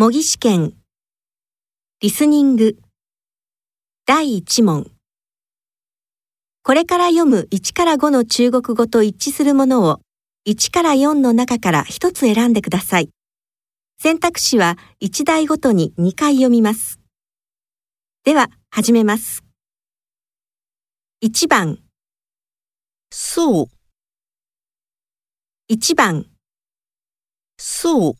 模擬試験リスニング第1問。これから読む1から5の中国語と一致するものを1から4の中から1つ選んでください。選択肢は1題ごとに2回読みます。では、始めます。1番そう。1番そう。